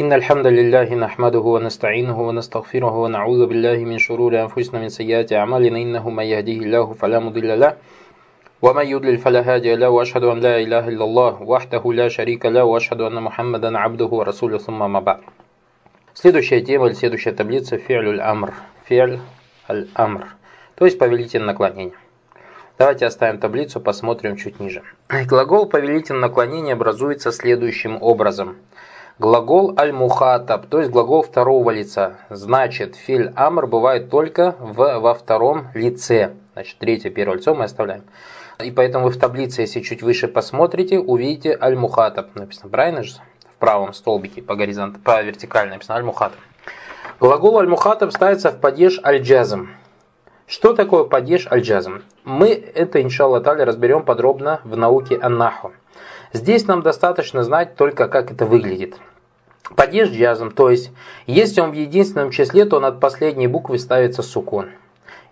إن الحمد لله نحمده ونستعينه ونستغفره ونعوذ بالله من شرور أنفسنا من سيئات أعمالنا إنه من يهديه الله فلا مضل له ومن يضلل فلا هادي له وأشهد أن لا إله إلا الله وحده لا شريك له وأشهد أن محمدا عبده ورسوله ثم ما بعد. Следующая тема или следующая таблица — фи'ль аль-амр, то есть повелительное наклонение. Давайте оставим таблицу, посмотрим чуть ниже. Глагол повелительного наклонения образуется следующим образом. Глагол аль-мухатаб, то есть глагол второго лица. Значит, фи'ль амр бывает только во втором лице. Значит, третье, первое лицо мы оставляем. И поэтому вы в таблице, если чуть выше посмотрите, увидите аль-мухатаб. Написано правильно же? В правом столбике по горизонту, по вертикально написано аль-мухатаб. Глагол аль-мухатаб ставится в падеж аль-джазм. Что такое падеж аль-джазм? Мы это, иншаллах та'аля, разберем подробно в науке ан-наху. Здесь нам достаточно знать только, как это выглядит. Падеж джазм, то есть, если он в единственном числе, то над последней буквой ставится сукун.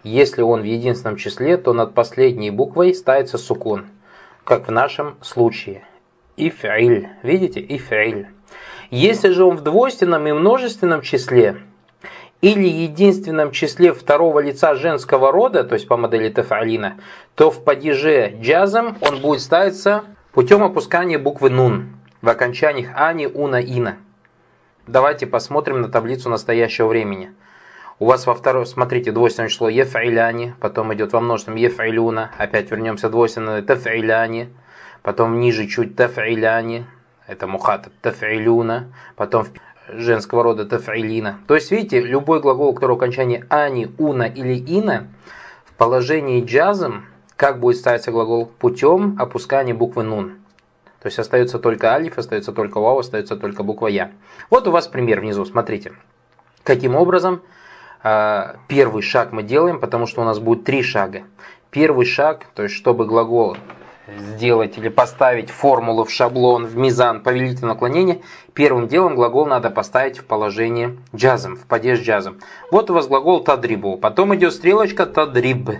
Если он в единственном числе, то над последней буквой ставится сукун, как в нашем случае. Иф'иль. Видите? Иф'иль. Если же он в двойственном и множественном числе, или единственном числе второго лица женского рода, то есть по модели таф'алина, то в падеже джазм он будет ставиться путем опускания буквы нун в окончаниях ани, уна, ина. Давайте посмотрим на таблицу настоящего времени. У вас во втором, смотрите, двойственное число еф'иляни, потом идет во множественном еф'илюна, опять вернемся в двойственное таф'иляни, потом ниже чуть таф'иляни, это мухатаб, таф'илюна, потом женского рода таф'илина. То есть, видите, любой глагол, который в окончании ани, уна или ина, в положении джазм, как будет ставиться глагол? Путем опускания буквы нун. То есть остается только алиф, остается только вау, остается только буква я. Вот у вас пример внизу, смотрите. Каким образом первый шаг мы делаем, потому что у нас будет три шага. Первый шаг, то есть чтобы глагол сделать или поставить формулу в шаблон, в мизан, повелительное наклонение, первым делом глагол надо поставить в положение джазм, в падеж джазм. Вот у вас глагол тадрибу, потом идет стрелочка тадриб.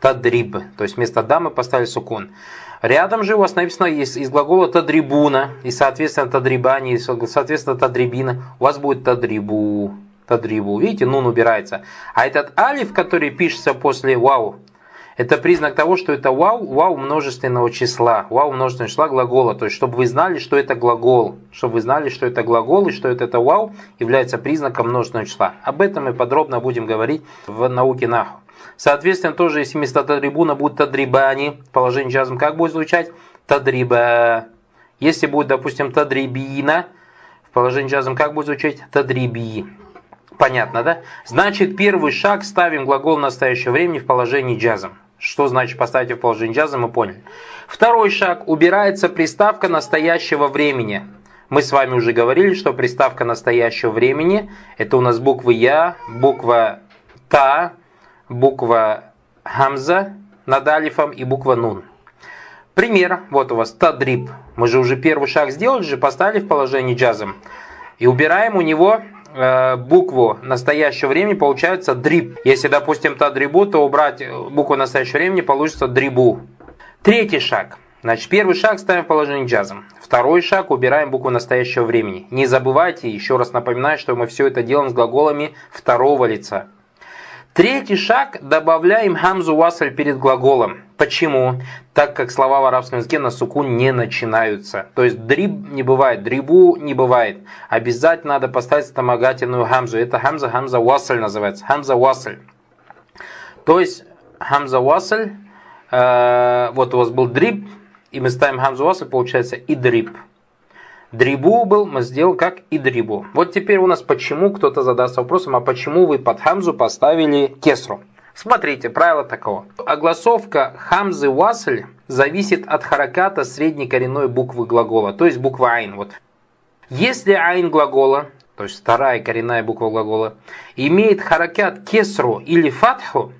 Тадриб, то есть вместо дамы поставили сукун. Рядом же у вас написано из глагола тадрибуна, и соответственно тадрибани, и соответственно тадрибина. У вас будет тадрибу, тадрибу. Видите, нун убирается. А этот алиф, который пишется после вау, это признак того, что это вау множественного числа. Вау множественного числа глагола. То есть, чтобы вы знали, что это глагол. Чтобы вы знали, что это глагол и что это вау является признаком множественного числа. Об этом мы подробно будем говорить в науке наху. Соответственно, тоже если вместо тадрибуна будет тадрибани, положение джазм как будет звучать? Тадриба. Если будет, допустим, тадрибина, в положении джазм как будет звучать? Тадриби. Понятно, да? Значит, первый шаг — ставим глагол в настоящее время в положении джазм. Что значит поставить в положение джазм, мы поняли. Второй шаг. Убирается приставка настоящего времени. Мы с вами уже говорили, что приставка настоящего времени — это у нас буквы я, буква та, буква хамза над алифом и буква нун. Пример. Вот у вас тадриб. Мы же уже первый шаг сделали, же поставили в положение джазм. И убираем у него букву настоящего времени, получается дриб. Если, допустим, тадрибу, то убрать букву настоящего времени получится дрибу. Третий шаг. Значит, первый шаг ставим в положение джазм. Второй шаг — убираем букву настоящего времени. Не забывайте, еще раз напоминаю, что мы все это делаем с глаголами второго лица. Третий шаг — добавляем хамзу васль перед глаголом. Почему? Так как слова в арабском языке на сукун не начинаются. То есть дриб не бывает, дрибу не бывает. Обязательно надо поставить вспомогательную хамзу. Это хамза, хамза васль называется. Хамза васль. То есть хамза васль, вот у вас был дриб, и мы ставим хамзу васль, получается и дриб. Дрибу был, мы сделал как и дрибу. Вот теперь у нас почему, кто-то задастся вопросом, а почему вы под хамзу поставили кесру? Смотрите, правило такого. Огласовка хамзы васль зависит от хараката средней коренной буквы глагола, то есть буква айн. Вот. Если айн глагола, то есть вторая коренная буква глагола, имеет харакат кесру или фатху,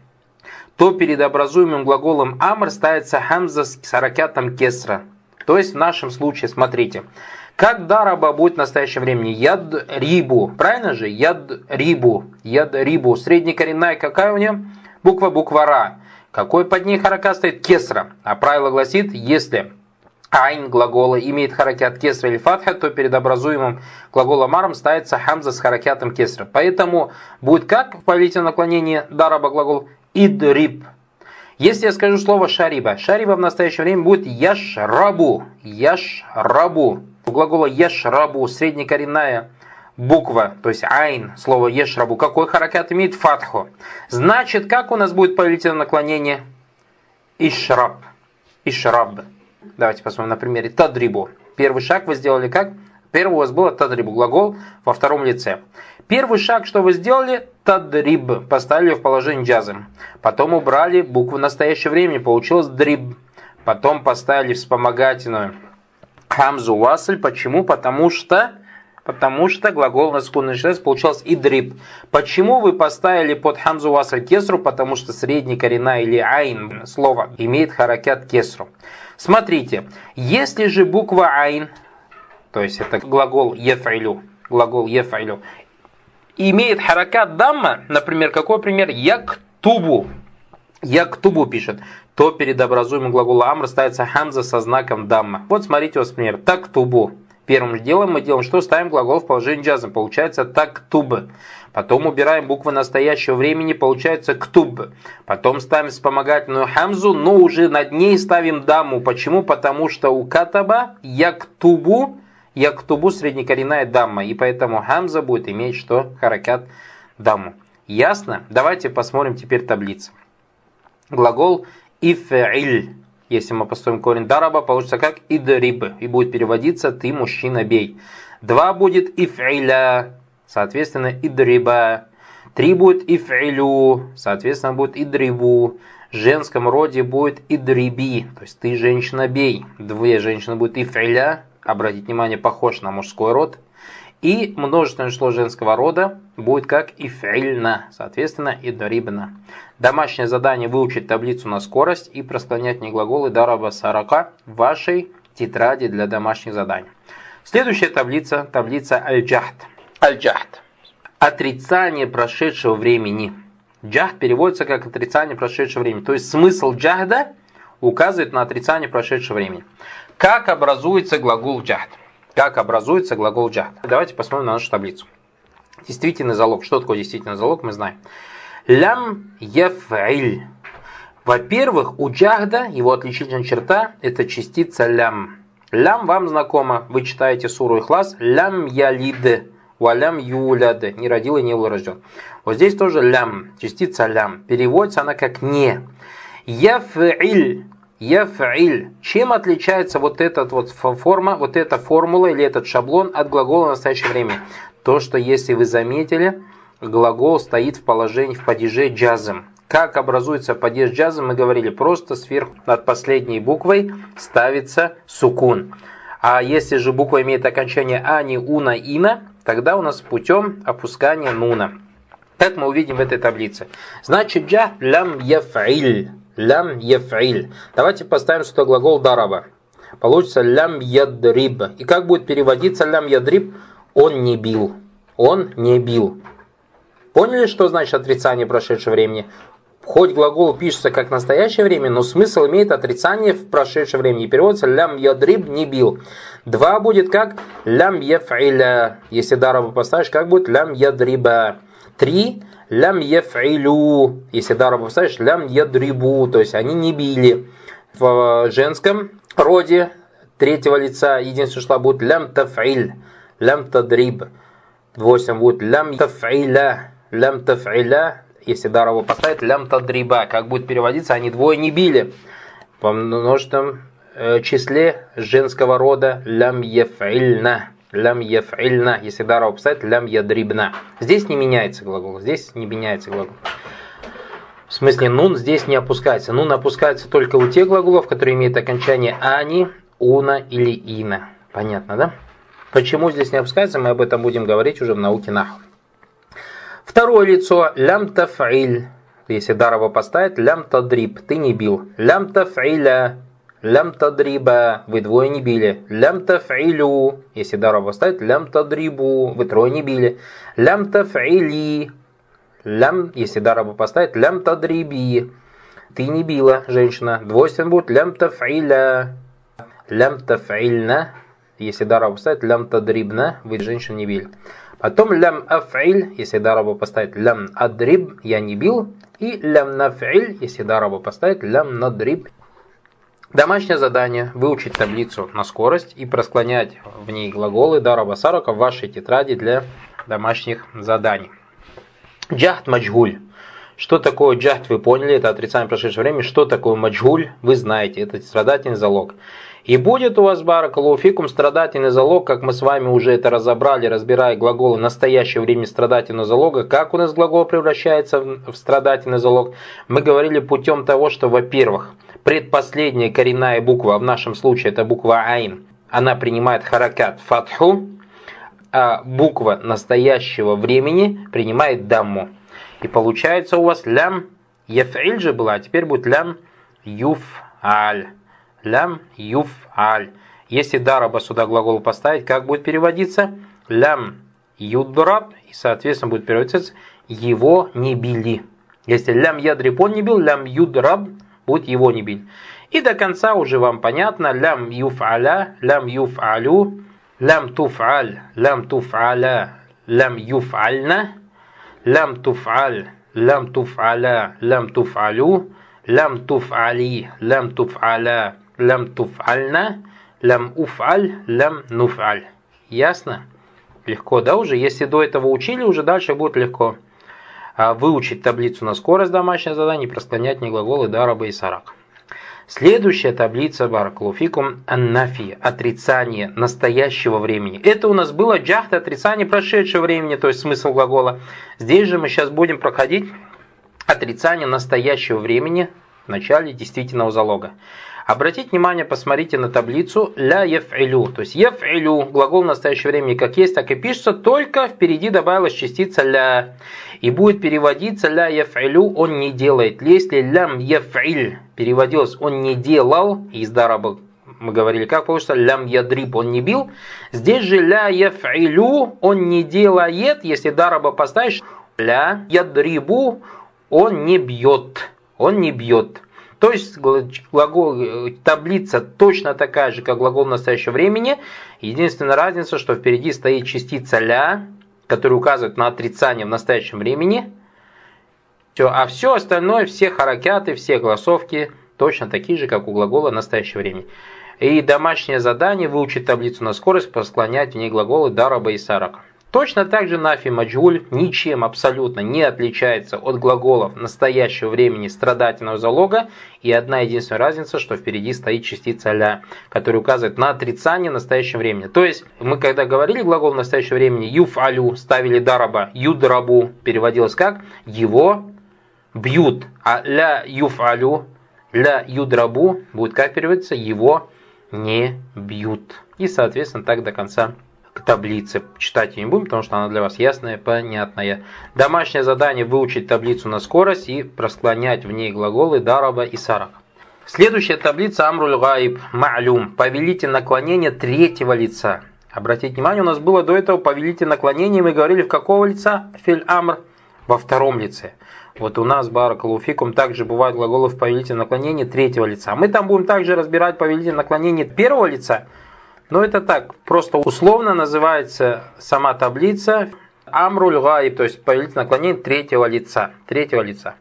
то перед образуемым глаголом амр ставится хамза с харакатом кесра. То есть в нашем случае, смотрите, как дараба будет в настоящем времени? Ядрибу. Правильно же? Ядрибу. Ядрибу. Среднекоренная какая у нее? Буква ра. Какой под ней харакат стоит? Кесра. А правило гласит, если Айн глагола имеет харакят кесра или фатха, то перед образуемым глаголом маром ставится хамза с харакятом кесра. Поэтому будет как в повелительном наклонении дараба глагол идриб. Если я скажу слово шариба, шариба в настоящее время будет яшрабу. Яшрабу. У глагола яшрабу среднекоренная буква, то есть айн, слово яшрабу. Какой харакят имеет? Фатху. Значит, как у нас будет повелительное наклонение? Ишраб. Ишраб. Давайте посмотрим на примере тадрибу. Первый шаг вы сделали как? Первый у вас был тадрибу, глагол во втором лице. Первый шаг, что вы сделали? Тадриб. Поставили в положение джазм. Потом убрали букву настоящего времени. Получилось дриб. Потом поставили вспомогательную хамзу васль. Почему? Потому что глагол на скудный начинается, получалось идриб. Почему вы поставили под хамзу васль кесру? Потому что средний коренная или айн слово имеет харакят кесру. Смотрите, если же буква айн, то есть это глагол ефайлю, имеет харакат дамма, например, какой пример? Яктубу пишет, то перед образуемым глаголом амр ставится хамза со знаком дамма. Вот смотрите у вас пример. Тактубу. Первым делом мы делаем что? Ставим глагол в положение джазм. Получается тактуб. Потом убираем буквы настоящего времени. Получается ктуб. Потом ставим вспомогательную хамзу, но уже над ней ставим дамму. Почему? Потому что у катаба яктубу среднекоренная дамма. И поэтому хамза будет иметь что? Харакат дамму. Ясно? Давайте посмотрим теперь таблицу. Глагол иф'иль. Если мы поставим корень дараба, получится как идриб. И будет переводиться «ты, мужчина, бей». 2 будет иф'иля, соответственно, идриба. 3 будет иф'илю, соответственно, будет идрибу. В женском роде будет идриби, то есть «ты, женщина, бей». 2 женщины будет иф'иля, обратите внимание, похож на мужской род. И множественное число женского рода будет как иф'ильна, соответственно, идрибна. Домашнее задание выучить таблицу на скорость и просклонятные глаголы дараба сарака в вашей тетради для домашних заданий. Следующая таблица, таблица аль-джахд. Аль-джахд. Отрицание прошедшего времени. Джахд переводится как отрицание прошедшего времени. То есть смысл джахда указывает на отрицание прошедшего времени. Как образуется глагол джахд? Как образуется глагол джахд. Давайте посмотрим на нашу таблицу. Действительный залог. Что такое действительный залог, мы знаем. Лям яф'иль. Во-первых, у джахда его отличительная черта это частица лям. Лям вам знакома. Вы читаете суру Ихлас. Лям ялид. Валям юляд. Не родил и не был рожден. Вот здесь тоже лям. Частица лям. Переводится она как не. Яф'иль. Яф'иль. Чем отличается эта формула или этот шаблон от глагола в настоящее время? То, что, если вы заметили, глагол стоит в падеже джазм. Как образуется падеж джазм, мы говорили, просто сверху над последней буквой ставится сукун. А если же буква имеет окончание ани, уна, ина, тогда у нас путем опускания нуна. Так мы увидим в этой таблице. Значит, джа лям яф'иль. Лям яф'иль. Давайте поставим сюда глагол дараба. Получится лям ядриб. И как будет переводиться лям ядриб? Он не бил. Он не бил. Поняли, что значит отрицание прошедшего времени? Хоть глагол пишется как настоящее время, но смысл имеет отрицание в прошедшем времени. И переводится лям ядриб не бил. 2 будет как лям яф'иля. Если дараба поставишь, как будет лям ядриба. 3 лям яф'илю. Если дараба поставишь, лям ядрибу. То есть они не били. В женском роде третьего лица единственное число будет лям таф'иль. Лям тадриб. 8 будет лям таф'иля. Лям таф'иля. Если дараба поставить, лям тадриба. Как будет переводиться, они двое не били. Во множественном числе женского рода лям яф'ильна. Лям яф'ильна. Если дараба поставить, лям ядрибна. Здесь не меняется глагол. В смысле, нун здесь не опускается. Нун опускается только у тех глаголов, которые имеют окончание ани, уна или ина. Понятно, да? Почему здесь не опускается, мы об этом будем говорить уже в науке нахв. Второе лицо. Лям таф'иль. Если дараба поставить, лям тадриб. Ты не бил. Лям таф'иля. Лям тадриба. Вы двое не били. Лям таф'илю. Если дараба ставить, лям тадрибу. Вы трое не били. Лям таф'или. Лям, если дараба поставить, лям тадриби. Ты не била, женщина. Двойственно будет лям таф'иля. лям таф'ильна, если дарабу поставить, лям тадрибна, вы женщин не били. Потом лям аф'иль, если дарабу поставить, лям адриб, я не бил. И лям наф'иль, если дарабу поставить, лям надриб. Домашнее задание – выучить таблицу на скорость и просклонять в ней глаголы дараба сарака в вашей тетради для домашних заданий. Джахд маджгуль. Что такое джахд, вы поняли, это отрицание прошедшего времени. Что такое маджгуль, вы знаете, это страдательный залог. И будет у вас, баракаллаху фикум, страдательный залог, как мы с вами уже это разобрали, разбирая глаголы настоящего времени страдательного залога, как у нас глагол превращается в страдательный залог. Мы говорили путем того, что, во-первых, предпоследняя коренная буква, в нашем случае это буква айн, она принимает харакат фатху, а буква настоящего времени принимает дамму. И получается у вас лям яф'иль же была, а теперь будет лям юф'аль. Лям юф'аль. Если дараба сюда глагол поставить, как будет переводиться? Лям юдраб, и соответственно будет переводиться его не били. Если лям ядриб он не бил, лям юдраб будет его не били. И до конца уже вам понятно. Лям юф'аля, лям юф'алю, лям туф'аль, лям туф'аля, лям юф'альна. Лям туф'аль, лям туф'аля, лям туф'алю, лям туф'али, лям туф'аля, лям туф'альна, лям уф'аль, лям нуф'аль. Ясно? Легко, да, уже? Если до этого учили, уже дальше будет легко. Выучить таблицу на скорость домашнего задания, просклонять не глаголы дараба и сарак. Следующая таблица, баракаллаху фикум, аннафи, отрицание настоящего времени. Это у нас было джахд, отрицание прошедшего времени, то есть смысл глагола. Здесь же мы сейчас будем проходить отрицание настоящего времени в начале действительного залога. Обратите внимание, посмотрите на таблицу ля яф'илю. То есть яф'илю, глагол в настоящем времени как есть, так и пишется, только впереди добавилась частица ля. И будет переводиться ля яф'илю, он не делает. Если лям яф'иль переводилось, он не делал, из дараба мы говорили, как получится, лям ядриб, он не бил. Здесь же ля яф'илю, он не делает, если дараба поставишь, ля ядрибу, он не бьет, он не бьет. То есть глагол, таблица точно такая же, как глагол в настоящем времени. Единственная разница, что впереди стоит частица ля, которая указывает на отрицание в настоящем времени. Все, а все остальное, все харакяты, все голосовки точно такие же, как у глагола в настоящем времени. И домашнее задание – выучить таблицу на скорость, просклонять в ней глаголы дараба и сарака. Точно так же нафи маджгуль ничем абсолютно не отличается от глаголов настоящего времени страдательного залога. И одна единственная разница, что впереди стоит частица ля, которая указывает на отрицание настоящего времени. То есть мы когда говорили глагол настоящего времени юф'алю, ставили дараба, юдрабу, переводилось как его бьют. А ля юф'алю, ля юдрабу будет как переводиться его не бьют. И соответственно так до конца. Таблицы читать не будем, потому что она для вас ясная, понятная. Домашнее задание – выучить таблицу на скорость и просклонять в ней глаголы дараба и сарак. Следующая таблица – амруль гаиб, ма'люм, повелитель наклонения третьего лица. Обратите внимание, у нас было до этого повелитель наклонения, мы говорили, в какого лица? Филь амр, во втором лице. Вот у нас, баракаллаху фикум, также бывают глаголы в повелитель наклонения третьего лица. Мы там будем также разбирать повелитель наклонения первого лица. Но это так, просто условно называется сама таблица амруль гаиб, то есть повелитель наклонения третьего лица.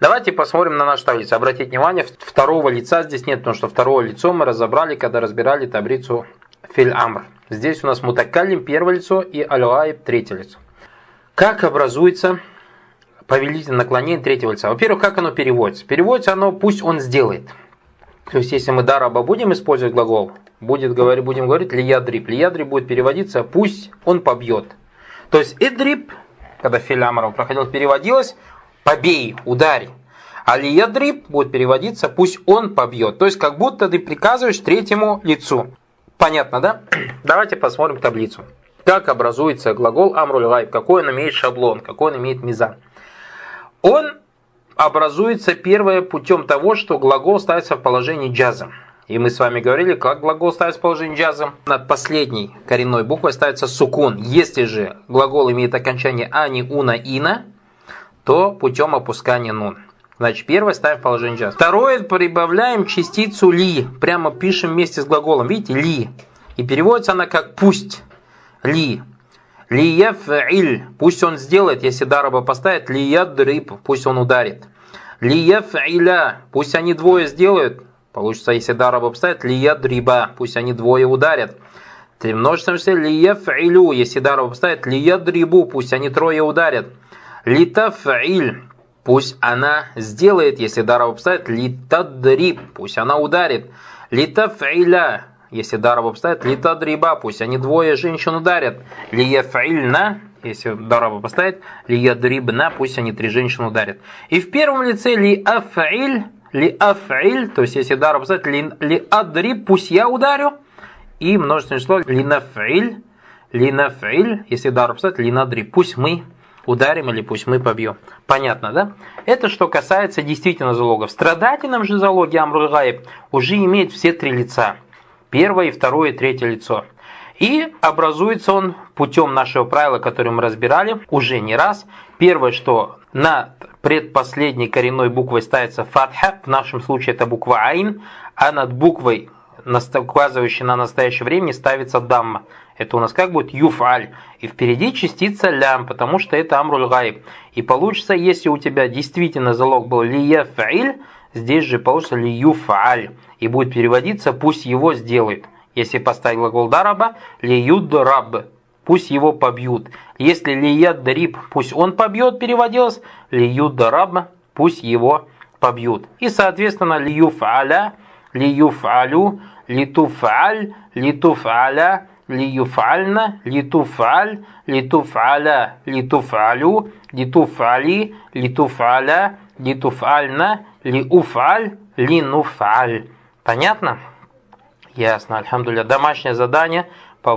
Давайте посмотрим на нашу таблицу. Обратите внимание, второго лица здесь нет, потому что второе лицо мы разобрали, когда разбирали таблицу филь амр. Здесь у нас мутакалим первое лицо и аль гаиб третье лицо. Как образуется повелитель наклонения третьего лица? Во-первых, как оно переводится? Переводится оно «пусть он сделает». То есть, если мы дараба будем использовать глагол, будем говорить лиядриб. Лиядриб будет переводиться «пусть он побьет». То есть, идриб, когда филь амр проходил, переводилось «побей», «ударь». А лиядриб будет переводиться «пусть он побьет». То есть, как будто ты приказываешь третьему лицу. Понятно, да? Давайте посмотрим таблицу. Как образуется глагол амруль гаиб, какой он имеет шаблон, какой он имеет мизан. Он образуется первое путем того, что глагол ставится в положении джазм. И мы с вами говорили, как глагол ставится в положении джазм. Над последней коренной буквой ставится сукун. Если же глагол имеет окончание ани, уна, ина, то путем опускания нун. Значит, первое ставим в положение just. Второе, прибавляем частицу ли. Прямо пишем вместе с глаголом. Видите, ли. И переводится она как пусть. Ли. Лияф'иль. Пусть он сделает, если дараба поставит. Лиядриб. Пусть он ударит. Лияф'иля. Пусть они двое сделают. Получится, если дараба поставит. Лиядриба. Пусть они двое ударят. В множественном числе лияф'илю. Если дараба поставит. Лиядрибу. Пусть они трое ударят. Литаф'иль. Пусть она сделает, если дараба поставит. Литадриб. Пусть она ударит. Литаф'иля. Если дараб обставит, литадриба, пусть они двое женщин ударят. Лияфильна, если дараб обставит, лиядрибна, пусть они три женщины ударят. И в первом лице лиафиль, то есть если дараб обставит, лиадриб, пусть я ударю. И множественное число линафиль, если дараб обставит, линадриб, пусть мы ударим или пусть мы побьем. Понятно, да? Это что касается действительно залогов. В страдательном же залоге амруль-гаиб уже имеет все три лица. Первое, второе, третье лицо. И образуется он путем нашего правила, которое мы разбирали уже не раз. Первое, что над предпоследней коренной буквой ставится фатха, в нашем случае это буква айн, а над буквой, указывающей на настоящее время, ставится дамма. Это у нас как будет юфаль. И впереди частица лям, потому что это амруль-гаиб. И получится, если у тебя действительно залог был лияфаиль, здесь же получится лиюфаль. И будет переводиться «пусть его сделает». Если поставить глагол дараба, лиюдраб, пусть его побьют. Если лиядриб, пусть он побьет, переводилось, лиюдраб, пусть его побьют. И, соответственно, лиюфаля, лиюфалю, литуфаль, литуфаля, лиюфальна, литуфаль, литуфаля, литуфалю, литуфали, литуфаля, литуфальна, лиуфаль, линуфаль. Понятно? Ясно, альхамдулилля. Домашнее задание по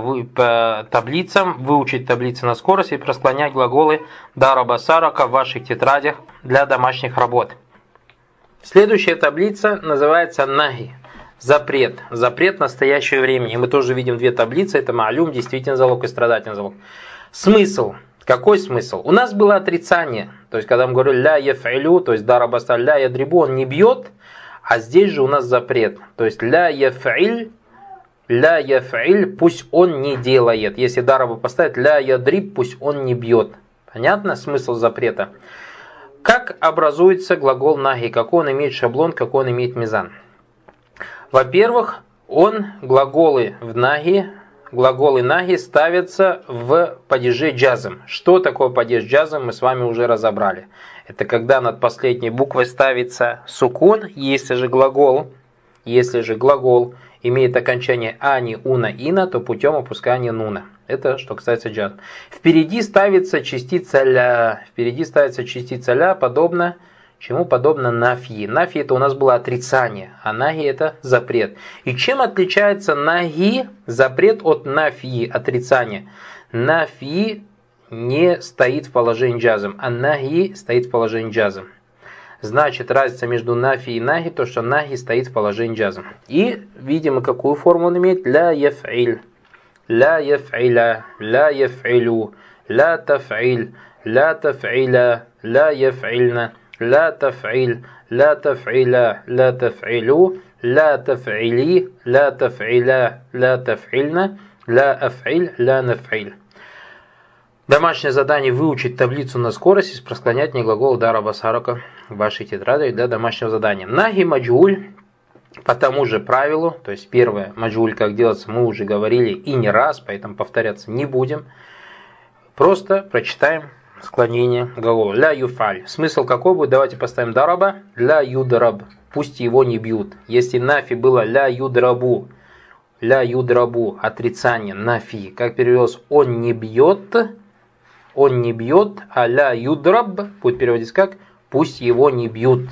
таблицам. Выучить таблицы на скорость и просклонять глаголы дараба сарака в ваших тетрадях для домашних работ. Следующая таблица называется наги. Запрет. Запрет настоящего времени. Мы тоже видим две таблицы. Это маалюм, действительно залог и страдательный залог. Смысл. Какой смысл? У нас было отрицание. То есть, когда мы говорили ля яфилю, то есть дараба саль ля ядрибу, он не бьет. А здесь же у нас запрет. То есть, ля яфиль, пусть он не делает. Если дараба поставить, ля ядриб, пусть он не бьет. Понятно? Смысл запрета. Как образуется глагол наги? Какой он имеет шаблон, какой он имеет мизан? Во-первых, глаголы наги ставятся в падеже джазм. Что такое падеж джазм, мы с вами уже разобрали. Это когда над последней буквой ставится сукун, если же глагол имеет окончание ани, уна, ина, то путем опускания нуна. Это что касается джазм. Впереди ставится частица ля, подобно чему подобно нафи. Нафи это у нас было отрицание, а наги это запрет. И чем отличается наги, запрет, от нафи, отрицание? Нафи не стоит в положении джазм, а наги стоит в положении джазм. Значит, разница между нафи и наги, то что наги стоит в положении джазм. И видим, какую форму он имеет. Ля яф'иль, ля яф'иля, ля яф'илю, ля таф'иль, ля таф'иля, ля яф'ильна. لا تفعل لا تفعلا لا تفعلوا لا تفعلي لا تفعلا لا تفعلنا لا أفعل لا نفعل. Домашнее задание выучить таблицу на скорость и просклонять не глагол дараба сарака в вашей тетради для домашнего задания. Наги маджуль по тому же правилу, то есть первое, маджуль как делается, мы уже говорили и не раз, поэтому повторяться не будем. Просто прочитаем склонение глагола. Ля юфаль. Смысл какой будет? Давайте поставим дараба. Ля юдраб. Пусть его не бьют. Если нафи было ля юдрабу. Отрицание. Нафи. Как перевелось? Он не бьет. А ля юдраб будет переводиться как? Пусть его не бьют.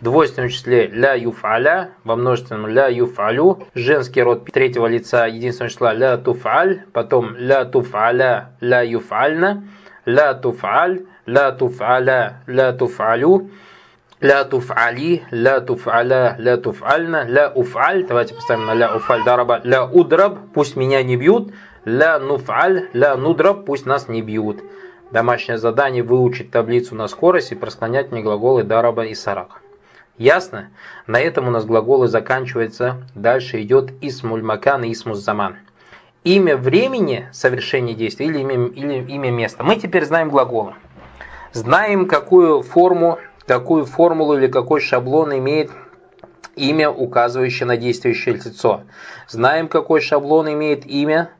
В двойственном числе ля юфаля. Во множественном ля юфалю. Женский род третьего лица. Единственное число ля туфаль. Потом ля туфаля. Ля юфальна. Ля туфаль, ля туфаля, ля туфалю, ля туфали, ля туфаля, ля туфальна, ля уфаль. Давайте поставим на ля уфаль дараба. Ля удраб, пусть меня не бьют. Ля нуфаль, ля нудраб, пусть нас не бьют. Домашнее задание выучить таблицу на скорость и просклонять мне глаголы дараба и сарака. Ясно? На этом у нас глаголы заканчиваются. Дальше идет исмуль макан и исмус заман. Имя времени совершения действия или имя места. Мы теперь знаем глаголы. Знаем, какую форму, какую формулу или какой шаблон имеет имя, указывающее на действующее лицо. Знаем, какой шаблон имеет имя,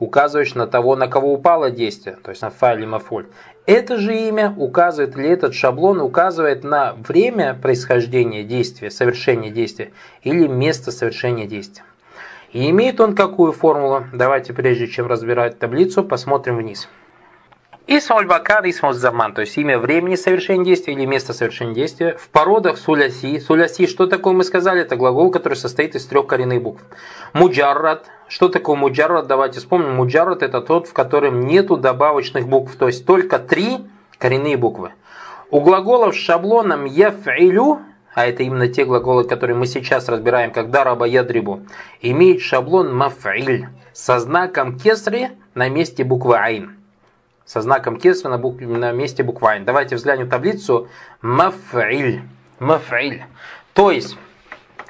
указывающее на того, на кого упало действие, то есть на фа'иль или маф'уль. Это же имя указывает, или этот шаблон указывает на время происхождения действия, совершения действия или место совершения действия. И имеет он какую формулу? Давайте, прежде чем разбирать таблицу, посмотрим вниз. Исмуль макан, исмус заман, то есть имя времени совершения действия или место совершения действия. В породах суляси. Суляси, что такое, мы сказали, это глагол, который состоит из трех коренных букв. Муджаррад. Что такое муджаррад? Давайте вспомним. Муджаррад — это тот, в котором нету добавочных букв, то есть только три коренные буквы. У глаголов с шаблоном яф'илю, а это именно те глаголы, которые мы сейчас разбираем, как дараба, ядрибу, имеет шаблон маф'иль со знаком кесри на месте буквы айн. Со знаком кесра на месте буквы айн. Давайте взглянем в таблицу. Маф'иль. Маф'иль. То есть,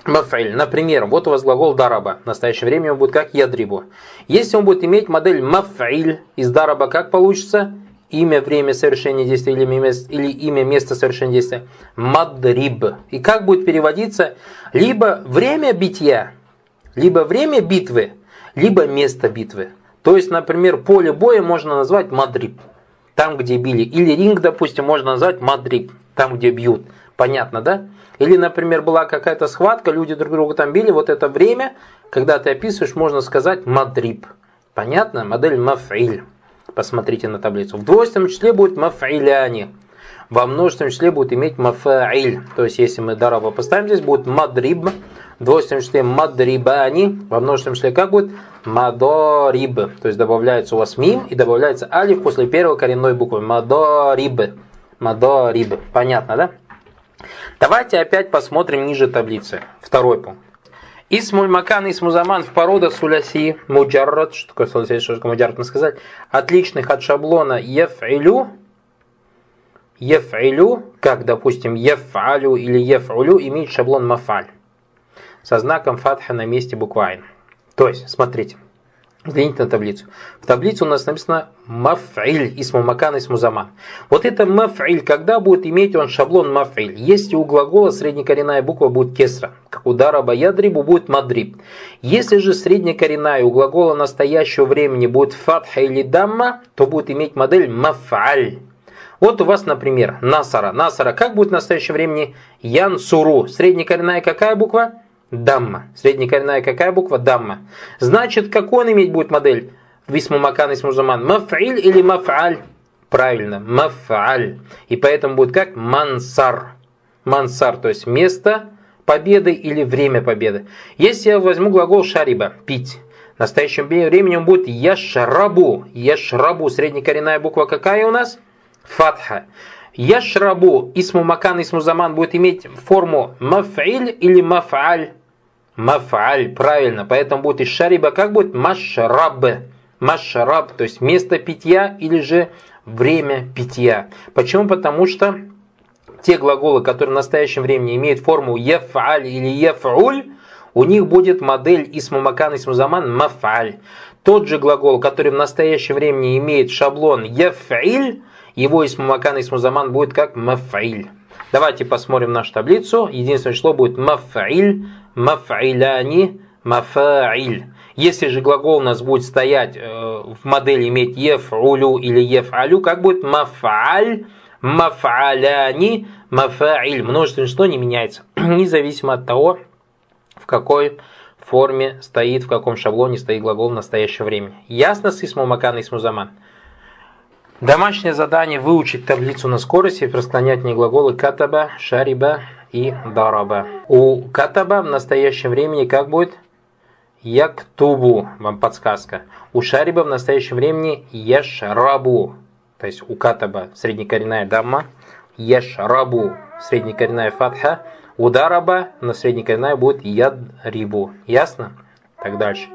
маф'иль. Например, вот у вас глагол дараба. В настоящее время он будет как ядрибу. Если он будет иметь модель маф'иль из дараба, как получится? Имя, время совершения действия или имя, место совершения действия. Мадриб. И как будет переводиться? Либо время битья, либо время битвы, либо место битвы. То есть, например, поле боя можно назвать мадриб, там, где били. Или ринг, допустим, можно назвать мадриб, там, где бьют. Понятно, да? Или, например, была какая-то схватка, люди друг друга там били. Вот это время, когда ты описываешь, можно сказать мадриб. Понятно? Модель маф'иль. Посмотрите на таблицу. В двойственном числе будет маф'иляни. Во множественном числе будет иметь маф'иль. То есть, если мы дараба поставим здесь, будет мадриб. В двойственном числе мадрибани. Во множественном числе как будет? Мадориб. То есть добавляется у вас мим и добавляется алиф после первой коренной буквы. Мадориб. Мадориб. Понятно, да? Давайте опять посмотрим ниже таблицы. Второй пункт. Исмуль макан, исму заман в породах суляси, муджаррад. Что такое суляси, что такое муджаррад, надо сказать. Отличных от шаблона яф'илю. Яф'илю, как, допустим, яф'алю или яф'улю, имеет шаблон маф'аль со знаком фатха на месте буквы айн. То есть, смотрите, взгляните на таблицу. В таблице у нас написано маф'иль, исму макан, исму заман. Вот это маф'иль, когда будет иметь он шаблон маф'иль? Если у глагола среднекоренная буква будет кесра, как у дараба ядрибу будет мадриб. Если же среднекоренная у глагола настоящего времени будет фатха или дамма, то будет иметь модель маф'аль. Вот у вас, например, насара. Насара как будет в настоящем времени? Янсуру. Среднекоренная какая буква? Дамма. Среднекоренная какая буква? Дамма. Значит, какой он иметь будет модель? Исму макан, исму заман. Маф'иль или маф'аль? Правильно, маф'аль. И поэтому будет как мансар. Мансар, то есть место победы или время победы. Если я возьму глагол шариба, пить. В настоящем времени он будет яшрабу. Яшрабу. Среднекоренная буква какая у нас? Фатха. Яшрабу, исму макан, исму заман будет иметь форму маф'иль или маф'аль? Маф'аль, правильно. Поэтому будет из шариба как будет? Машраб. Машраб, то есть место питья или же время питья. Почему? Потому что те глаголы, которые в настоящем времени имеют форму яф'аль или яф'уль, у них будет модель исму макан, исму заман маф'аль. Тот же глагол, который в настоящем времени имеет шаблон яф'иль, его исму макан, исму заман будет как маф'иль. Давайте посмотрим нашу таблицу. Единственное число будет маф'иль, маф'иляни, маф'иль. Если же глагол у нас будет стоять в модели иметь еф'улю или еф'алю, как будет маф'аль, маф'аляни, маф'иль. Множественное число не меняется, независимо от того, в какой форме стоит, в каком шаблоне стоит глагол в настоящее время. Ясно с исму макан, исму заман? Домашнее задание выучить таблицу на скорости и просклонять не глаголы катаба, шариба и дараба. У катаба в настоящем времени как будет? Яктубу, вам подсказка. У шариба в настоящем времени яшрабу. То есть у катаба среднекоренная дамма, яшрабу среднекоренная фатха, у дараба на среднекоренная будет ядрибу. Ясно? Так дальше.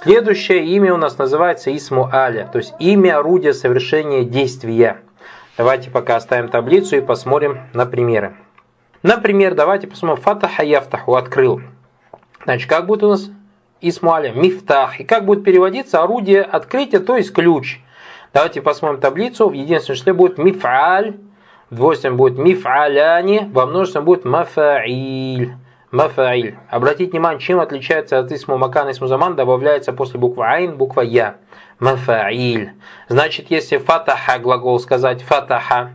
Следующее имя у нас называется Исму Аля, то есть имя орудия совершения действия. Давайте пока оставим таблицу и посмотрим на примеры. Например, давайте посмотрим Фатаха Яфтаху, открыл. Значит, как будет у нас Исму Аля? Мифтах. И как будет переводиться орудие открытия, то есть ключ. Давайте посмотрим таблицу. В единственном числе будет Мифаль, в двойственном будет Мифаляни, во множественном будет Мафаиль. Мафаиль. Обратите внимание, чем отличается от Исму Макан и Исму Заман, добавляется после буквы Айн буква Я. Мафаиль. Значит, если Фатаха глагол сказать Фатаха,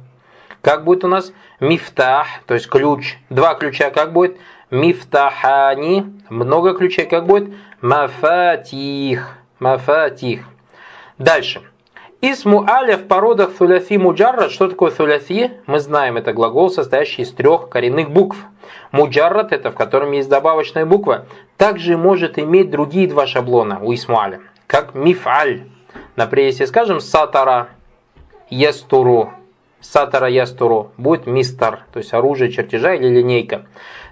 как будет у нас? Мифтах, то есть ключ. Два ключа как будет? Мифтахани. Много ключей как будет? Мафатих. Мафатих. Дальше. Исму Аля в породах Суляфи Муджаррад. Что такое Суляфи? Мы знаем, это глагол, состоящий из трех коренных букв. Муджаррад, это в котором есть добавочная буква, также может иметь другие два шаблона у Исму Аля, как Мифаль. Например, если скажем Сатара Ястуру, Сатара Ястуру, будет Мистар, то есть оружие чертежа или линейка.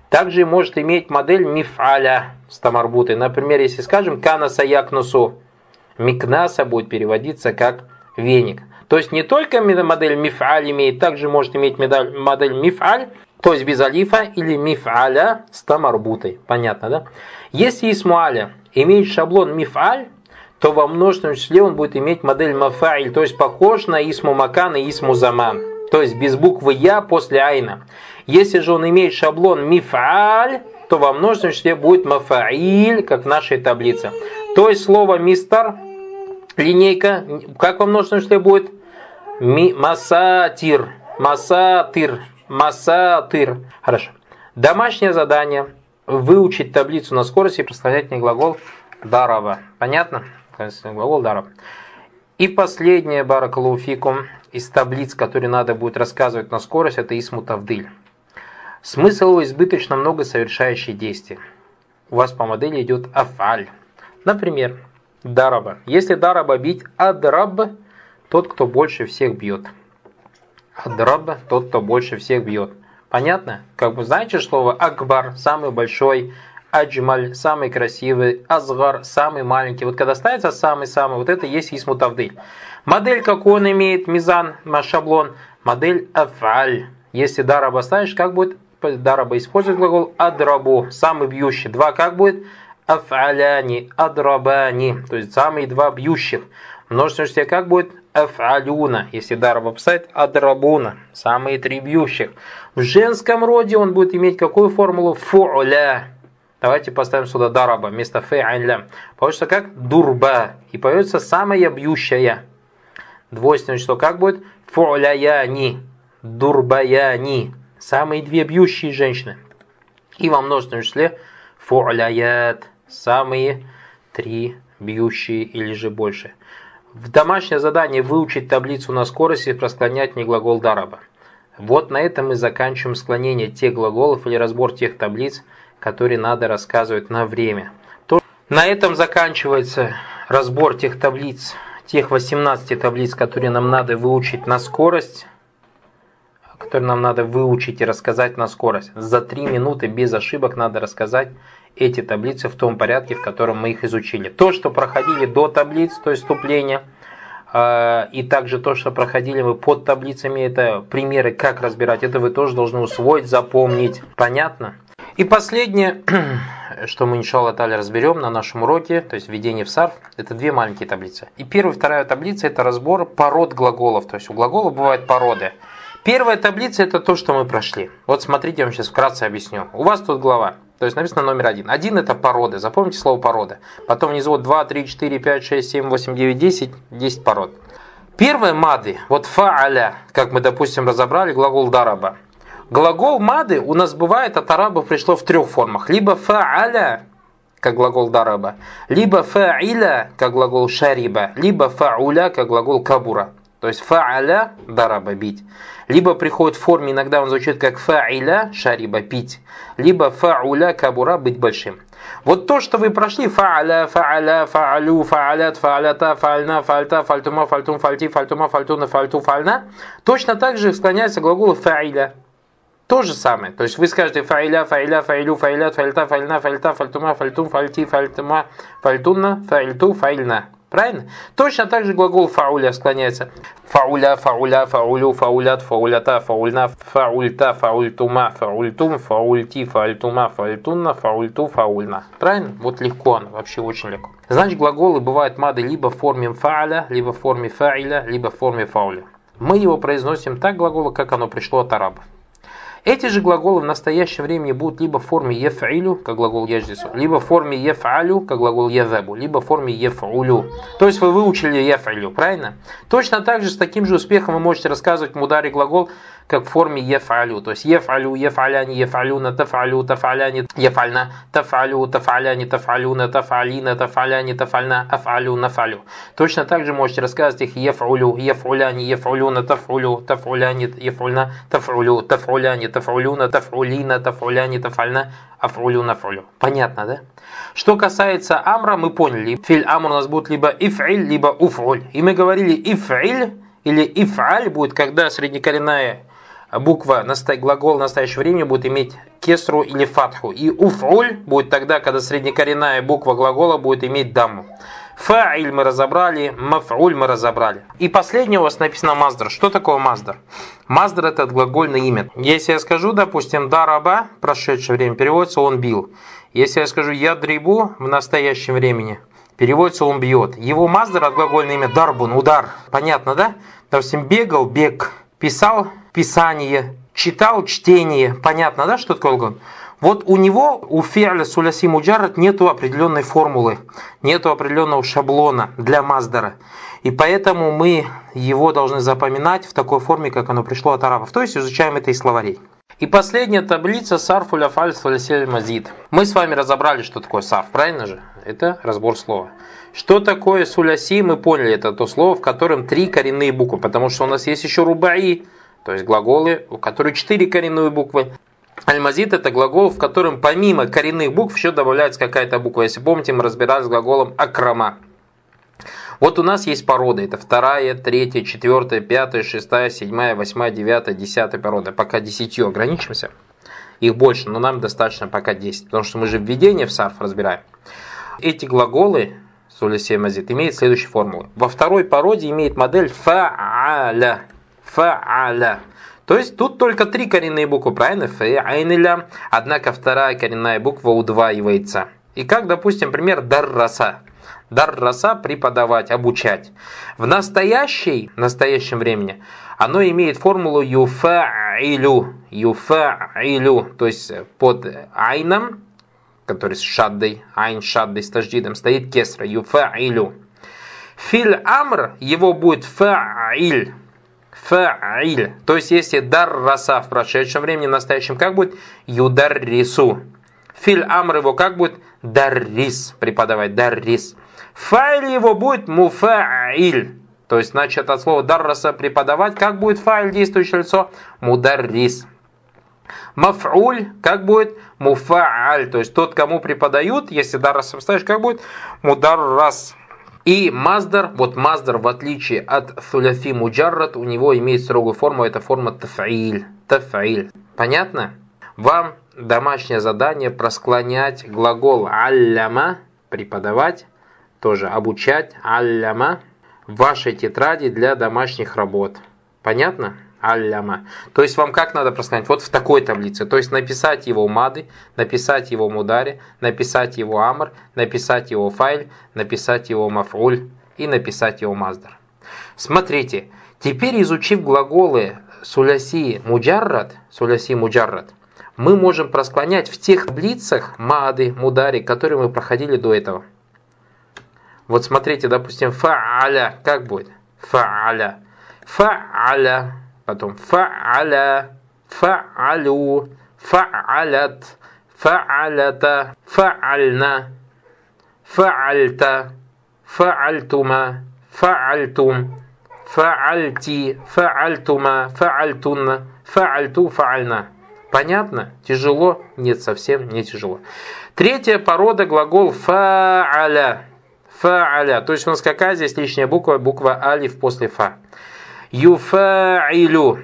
Также может иметь модель Мифаля с тамарбутой. Например, если скажем Канаса Якнусу, Микнаса будет переводиться как веник. То есть не только модель Мифаль имеет, также может иметь модель Мифаль, то есть без алифа, или Мифаля с тамарбутой. Понятно, да? Если Исму Аля имеет шаблон Мифаль, то во множественном числе он будет иметь модель Мафаиль, то есть похож на Исму Макан и Исму Заман, то есть без буквы Я после Айна. Если же он имеет шаблон Мифаль, то во множественном числе будет Мафаиль, как в нашей таблице. То есть слово Мистар, линейка, как во множественном числе будет? Масатир. Масатир. Масатир. Хорошо. Домашнее задание. Выучить таблицу на скорости и прославлять глагол дараба. Понятно? Глагол дараба. И последнее, баракаллаху фикум, из таблиц, которые надо будет рассказывать на скорость, это Исму Тавдиль. Смысл избыточно много совершающие действия. У вас по модели идет афаль. Например, дараба. Если дараба бить, адраб — тот, кто больше всех бьет. Адраб — тот, кто больше всех бьет. Понятно? Как вы знаете, слово акбар — самый большой, аджмаль — самый красивый, азгар — самый маленький. Вот когда ставится самый-самый, вот это есть Исму Тавдиль. Модель, как он имеет, мизан, шаблон, модель афаль. Если дараба ставишь, как будет? Дараба использует глагол адрабу, самый бьющий. Два как будет? Афаляни, адрабани, то есть самые два бьющих. Множественное число как будет? Афалюна. Если дараба писать, адрабуна, самые три бьющих. В женском роде он будет иметь какую формулу? Фу'ля. Давайте поставим сюда дараба вместо фе'ля. Получится как дурба. И появится самая бьющая. Двойственное число как будет? Фу'ляяни. Дурбаяни. Самые две бьющие женщины. И во множественном числе фу'ляят. Самые три бьющие или же больше. В домашнее задание выучить таблицу на скорости и просклонять не глагол дараба. Вот на этом мы заканчиваем склонение тех глаголов или разбор тех таблиц, которые надо рассказывать на время. На этом заканчивается разбор тех таблиц, тех 18 таблиц, которые нам надо выучить на скорость. Которые нам надо выучить и рассказать на скорость. За 3 минуты без ошибок надо рассказать эти таблицы в том порядке, в котором мы их изучили. То, что проходили до таблиц, то есть вступление, и также то, что проходили мы под таблицами, это примеры, как разбирать. Это вы тоже должны усвоить, запомнить. Понятно? И последнее, что мы, иншаллах та'аля, разберем на нашем уроке, то есть введение в сарф, это две маленькие таблицы. И первая и вторая таблица — это разбор пород глаголов. То есть у глаголов бывают породы. Первая таблица — это то, что мы прошли. Вот смотрите, я вам сейчас вкратце объясню. У вас тут глава, то есть написано номер 1. 1 — это породы, запомните слово порода. Потом внизу 2, 3, 4, 5, 6, 7, 8, 9, 10, 10 пород. Первая мады, вот фа'аля, как мы, допустим, разобрали глагол дараба. Глагол мады у нас бывает от араба пришло в трех формах. Либо фа'аля, как глагол дараба, либо фа'иля, как глагол шариба, либо фа'уля, как глагол кабура. То есть фа'аля – дараба бить. Либо приходит в форме, иногда он звучит как фа'иля – шариба пить. Либо фа'уля – кабура – быть большим. Вот то, что вы прошли – фа'аля, фа'аля, фа'алю, фа'алят, фа'алята, фа'альна, фа'альта, фа'альтума, фа'альтум, фа'альти, фа'альтума, фа'альтуна, фа'альту, фа'альна. Точно так же склоняется глагол фа'иля. То же самое. То есть вы скажете фаиля, фаиля, фаилю, фаилят, фаильта, фаильна, фаильта, фальтума, фальтум, фальти, фальтума, фальтунна, фаильту, фаильна. Правильно? Точно так же глагол фауля склоняется. Фауля, фауля, фаулю, фаулят, фаулята, фаульна, фаульта, фаультума, фаультум, фаульти, фаультума, фаультунна, фаульту, фаульна. Правильно? Вот легко оно, вообще очень легко. Значит, глаголы бывают мады либо в форме фааля, либо в форме фаиля, либо в форме фауля. Мы его произносим так, глаголы, как оно пришло от арабов. Эти же глаголы в настоящее время будут либо в форме «еф'илю», как глагол «яждису», либо в форме «еф'алю», как глагол «язабу», либо в форме «еф'улю». То есть вы выучили «еф'илю», правильно? Точно так же с таким же успехом вы можете рассказывать мудари глагол, как в форме «еф'алю». То есть «еф'алю», «еф'аляни», «еф'алюна», «таф'алю», «таф'аляни», «еф'альна», «таф'алю», «таф'аляни», «таф'алюна», «таф'алина», «таф'аляни», «таф'альна», «аф'алю», «наф'алю». Точно так же можете рассказывать их «еф'улю», «еф'уляни», «еф'улюна», «таф'улю», «таф'уляни», «еф'ульна», «таф'улю», «таф'уляни», «таф'улюна», «таф'улина», «таф'уляни», «таф'альна», «аф'улю», «наф'улю». Понятно, да? Что касается амра, мы поняли. Филь амр у нас будет либо «иф'иль», либо «уф'уль». И мы говорили «иф'иль» или «иф'аль» будет, когда среднекоренная буква глагол в настоящее время будет иметь кесру или фатху. И уфуль будет тогда, когда среднекоренная буква глагола будет иметь дамму. Фаиль мы разобрали, мафуль мы разобрали. И последнее у вас написано маздар. Что такое маздар? Маздар это глагольное имя. Если я скажу, допустим, дараба, в прошедшее время переводится он бил. Если я скажу ядрибу в настоящем времени, переводится он бьет. Его маздар от глагольное имя дарбун, удар. Понятно, да? Допустим, бегал, бег. Писал, писание. Читал, чтение. Понятно, да, что такое глагол? Вот у него, у фи'ля суляси муджаррад, нету определенной формулы, нету определенного шаблона для маздара. И поэтому мы его должны запоминать в такой форме, как оно пришло от арабов. То есть изучаем это из словарей. И последняя таблица сарфуль афаль суляси мазид. Мы с вами разобрали, что такое сарф, правильно же? Это разбор слова. Что такое суляси, мы поняли, это то слово, в котором три коренные буквы, потому что у нас есть еще рубаи, то есть глаголы, у которых четыре коренные буквы. Аль-мазид это глагол, в котором помимо коренных букв еще добавляется какая-то буква. Если помните, мы разбирались с глаголом акрама. Вот у нас есть породы. Это 2, 3, 4, 5, 6, 7, 8, 9, 10 порода. Пока 10 ограничимся. Их больше, но нам достаточно пока 10. Потому что мы же введение в сарф разбираем. Эти глаголы суляси мазид имеют следующую формулу. Во второй породе имеет модель фа'аля. Фа'аля. То есть тут только три коренные буквы, правильно? Фа'айнля. Однако вторая коренная буква удваивается. И как, допустим, пример дарраса. Дарраса преподавать, обучать. В настоящем времени оно имеет формулу юфа'илю. Юфа'илю. То есть под айном, который с шаддой, айн шаддой с тадждидом, стоит кесра. Юфа'илю. Филь амр, его будет фа'иль. Фа'иль. То есть, если дарраса в прошедшем времени, в настоящем как будет? Юдаррису. Филь амр его как будет? Даррис. Преподавать. Даррис. Фа'иль его будет муфа'иль. То есть, значит, от слова дарраса преподавать. Как будет фа'иль действующее лицо? Мударрис. Маф'уль как будет? Муфа'аль. То есть, тот, кому преподают, если дарраса вставишь, как будет? Мударрас. И маздар, вот маздар в отличие от суляфи муджаррад, у него имеет строгую форму, это форма таф'иль. Таф'иль. Понятно? Вам домашнее задание просклонять глагол алляма, преподавать, тоже обучать алляма в вашей тетради для домашних работ. Понятно? Алляма. То есть вам как надо просклонять? Вот в такой таблице. То есть написать его мады, написать его мудари, написать его амр, написать его фаиль, написать его мафуль и написать его маздар. Смотрите, теперь изучив глаголы суляси муджаррад, мы можем просклонять в тех таблицах мады, мудари, которые мы проходили до этого. Вот смотрите, допустим, фа'аля. Как будет? Фа'аля. Фа'аля. Потом фа'аля, фа'алю, фа'алят, фа'алята, фа'альна, фа'альта, фа'альтума, фа'альтум, фа'альти, фа'альтума, фа'альтунна, фа'альту, фа'альна. Понятно? Тяжело? Нет, совсем не тяжело. Третья порода глагол фа'аля. Фа'аля. То есть у нас какая здесь лишняя буква? Буква алиф после фа. Юфа'илю.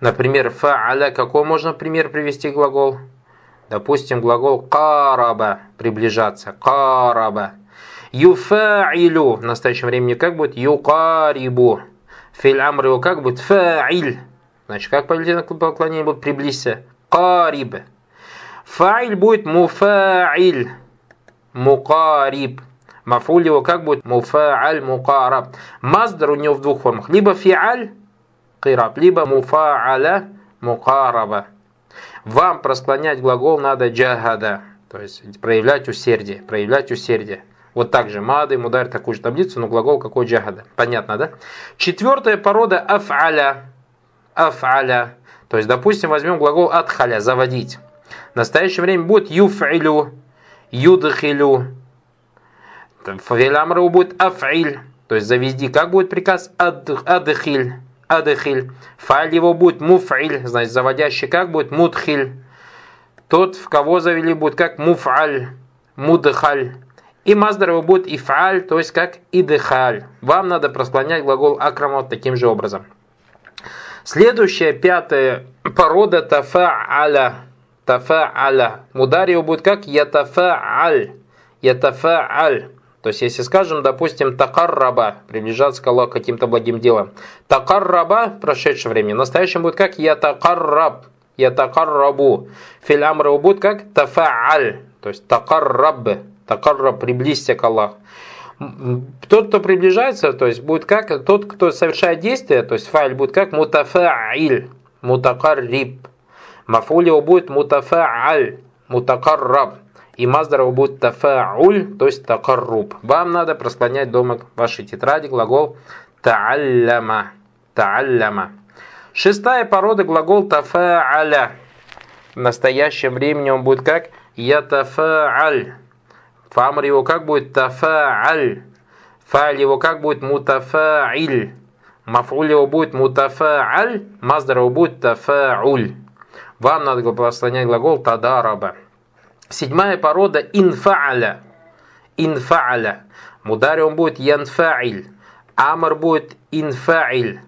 Например, фа'аля. Какой можно пример привести глагол? Допустим, глагол караба, приближаться. Караба. Юфа'илю. В настоящем времени как будет? Юкарибу. Филь амру как будет? Фа'иль. Значит, как поклонение будет? Приблизься. Кариб. Фа'иль будет муфа'иль. Мукариб. Мафуль его как будет? Муфа'аль мукараб. Маздар у него в двух формах. Либо фи'аль, кираб, либо муфа'аля, мукараба. Вам просклонять глагол надо джахада. То есть проявлять усердие. Проявлять усердие. Вот так же. Мада ему дарит такую же таблицу, но глагол какой джахада. Понятно, да? Четвертая порода аф'аля. Аф'аля. То есть, допустим, возьмем глагол адхаля, заводить. В настоящее время будет юф'илю, юдхилю. Фавиль амру будет аф'иль. То есть заведи. Как будет приказ? Адхиль. Адхиль. Фа'иль его будет муф'иль. Значит, заводящий как будет? Мудхиль. Тот, в кого завели, будет как муф'аль. Мудхаль. И маздар его будет иф'аль, то есть как идхаль. Вам надо просклонять глагол акрама вот таким же образом. Следующая, пятая порода тафа'аля. Тафа'аля. Мудар его будет как ятафа'аль. Ятафа'аль. То есть, если скажем, допустим, такарраба, приближаться к Аллаху каким-то благим делом. Такарраба в прошедшем времени. В настоящем будет как ятакарраб, ятакаррабу. Филь амру будет как тафа'аль. То есть такарраб, такарраб, приблизься к Аллаху. Тот, кто приближается, то есть будет как тот, кто совершает действие, то есть фа'иль будет как мутафа'иль, мутакарриб. Мафуль его будет мутафа'аль, мутакарраб. И маздар его будет тафа'уль, то есть такарруб. Вам надо просклонять дома в вашей тетради глагол та'алляма. Та'алляма. Шестая порода глагол тафа'аля. В настоящем времени он будет как ятафа'аль. Фамр его как будет тафа'аль. Фа'ль его как будет мутафа'иль. Мафуль его будет мутафа'аль. Маздар его будет тафа'уль. Вам надо просклонять глагол тадараба. Седьмая порода инфа'аля. Инфа'аля. Мудари он будет янфа'иль. Амр будет инфа'иль.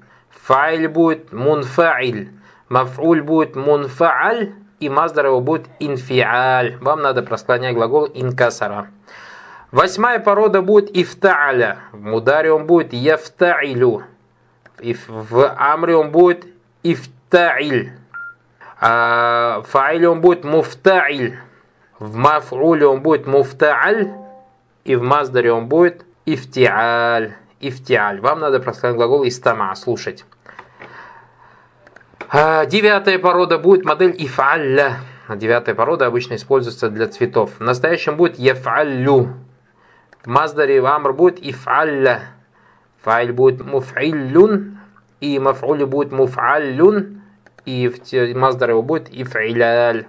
Фа'иль будет мунфа'иль. Маф'уль будет мунфа'аль. И маздар его будет инфи'аль. Вам надо просклонять глагол инкасара. Восьмая порода будет ифта'аля. Мудари он будет яфта'илю. В амре он будет ифта'иль. Фа'иль он будет муфта'иль. В маф'уле он будет муфта'аль, и в маздаре он будет ифти'аль. Ифти'аль. Вам надо просклонять глагол истама, слушать. Девятая порода будет модель иф'алля. Девятая порода обычно используется для цветов. В настоящем будет яф'аллю. В маздаре в амр будет иф'алля. Фа'иль будет муф'иллюн, и маф'уле будет муф'аллюн, и в маздаре его будет иф'иляль.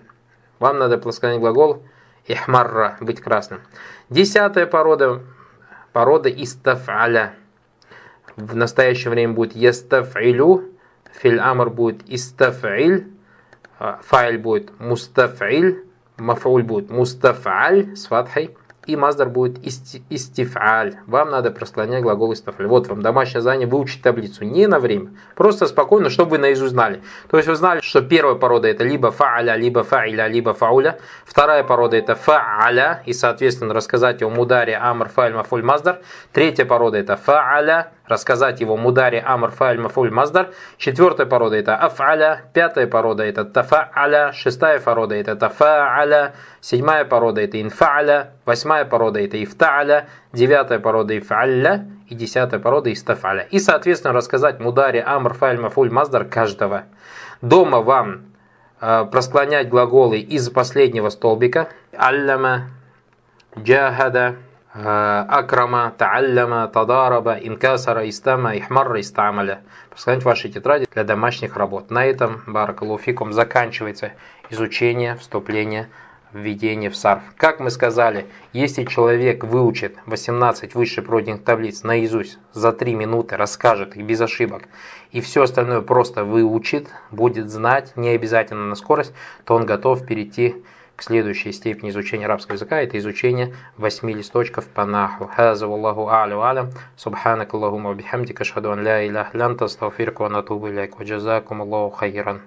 Вам надо просклонять глагол «ихмарра» – «быть красным». Десятая порода – порода «истаф'аля». В настоящее время будет «ястаф'илю», «филь амр» будет «истаф'иль», «фа'иль» будет «мустаф'иль», «маф'уль» будет «мустаф'аль» с фатхой, и «маздар» будет «истиф'аль». Вам надо просклонять глагол «истаф'аль». Вот вам домашнее задание, выучить таблицу. Не на время, просто спокойно, чтобы вы наизусть знали. То есть вы знали, что первая порода это либо фа'аля, либо фа'иля, либо фауля. Вторая порода это фа'аля, и соответственно рассказать его мударе, амр, фа'иль, мафуль, маздар. Третья порода это фа'аля, рассказать его мударе, амр, фа'иль, мафуль, маздар. Четвертая порода это аф'аля. Пятая порода это тафа'аля. Шестая порода это тафа'аля. Седьмая порода это инфа'аля. Восьмая порода это ифта'аля. Девятая порода иф'алля. И десятая порода истаф'аля. И соответственно рассказать мударе, амр, фа'иль, мафуль, маздар каждого. Дома вам просклонять глаголы из последнего столбика. Аллама, джахада, акрама, та'аллама, тадараба, инкасара, истама, ихмарра, истамаля. Просклонять ваши тетради для домашних работ. На этом, баракаллаху фикум, заканчивается изучение, вступление, введение в сарф. Как мы сказали, если человек выучит 18 высших пройденных таблиц наизусть за 3 минуты, расскажет их без ошибок, и все остальное просто выучит, будет знать, не обязательно на скорость, то он готов перейти к следующей степени изучения арабского языка, это изучение 8 листочков по нахву. Хаза валлаху а'лю а'лям, субханак Аллахумма бихамдика, ашхаду ан ля иляха илля анта, астагфирука ва атубу иляйк, ва джазакумуллаху хайран.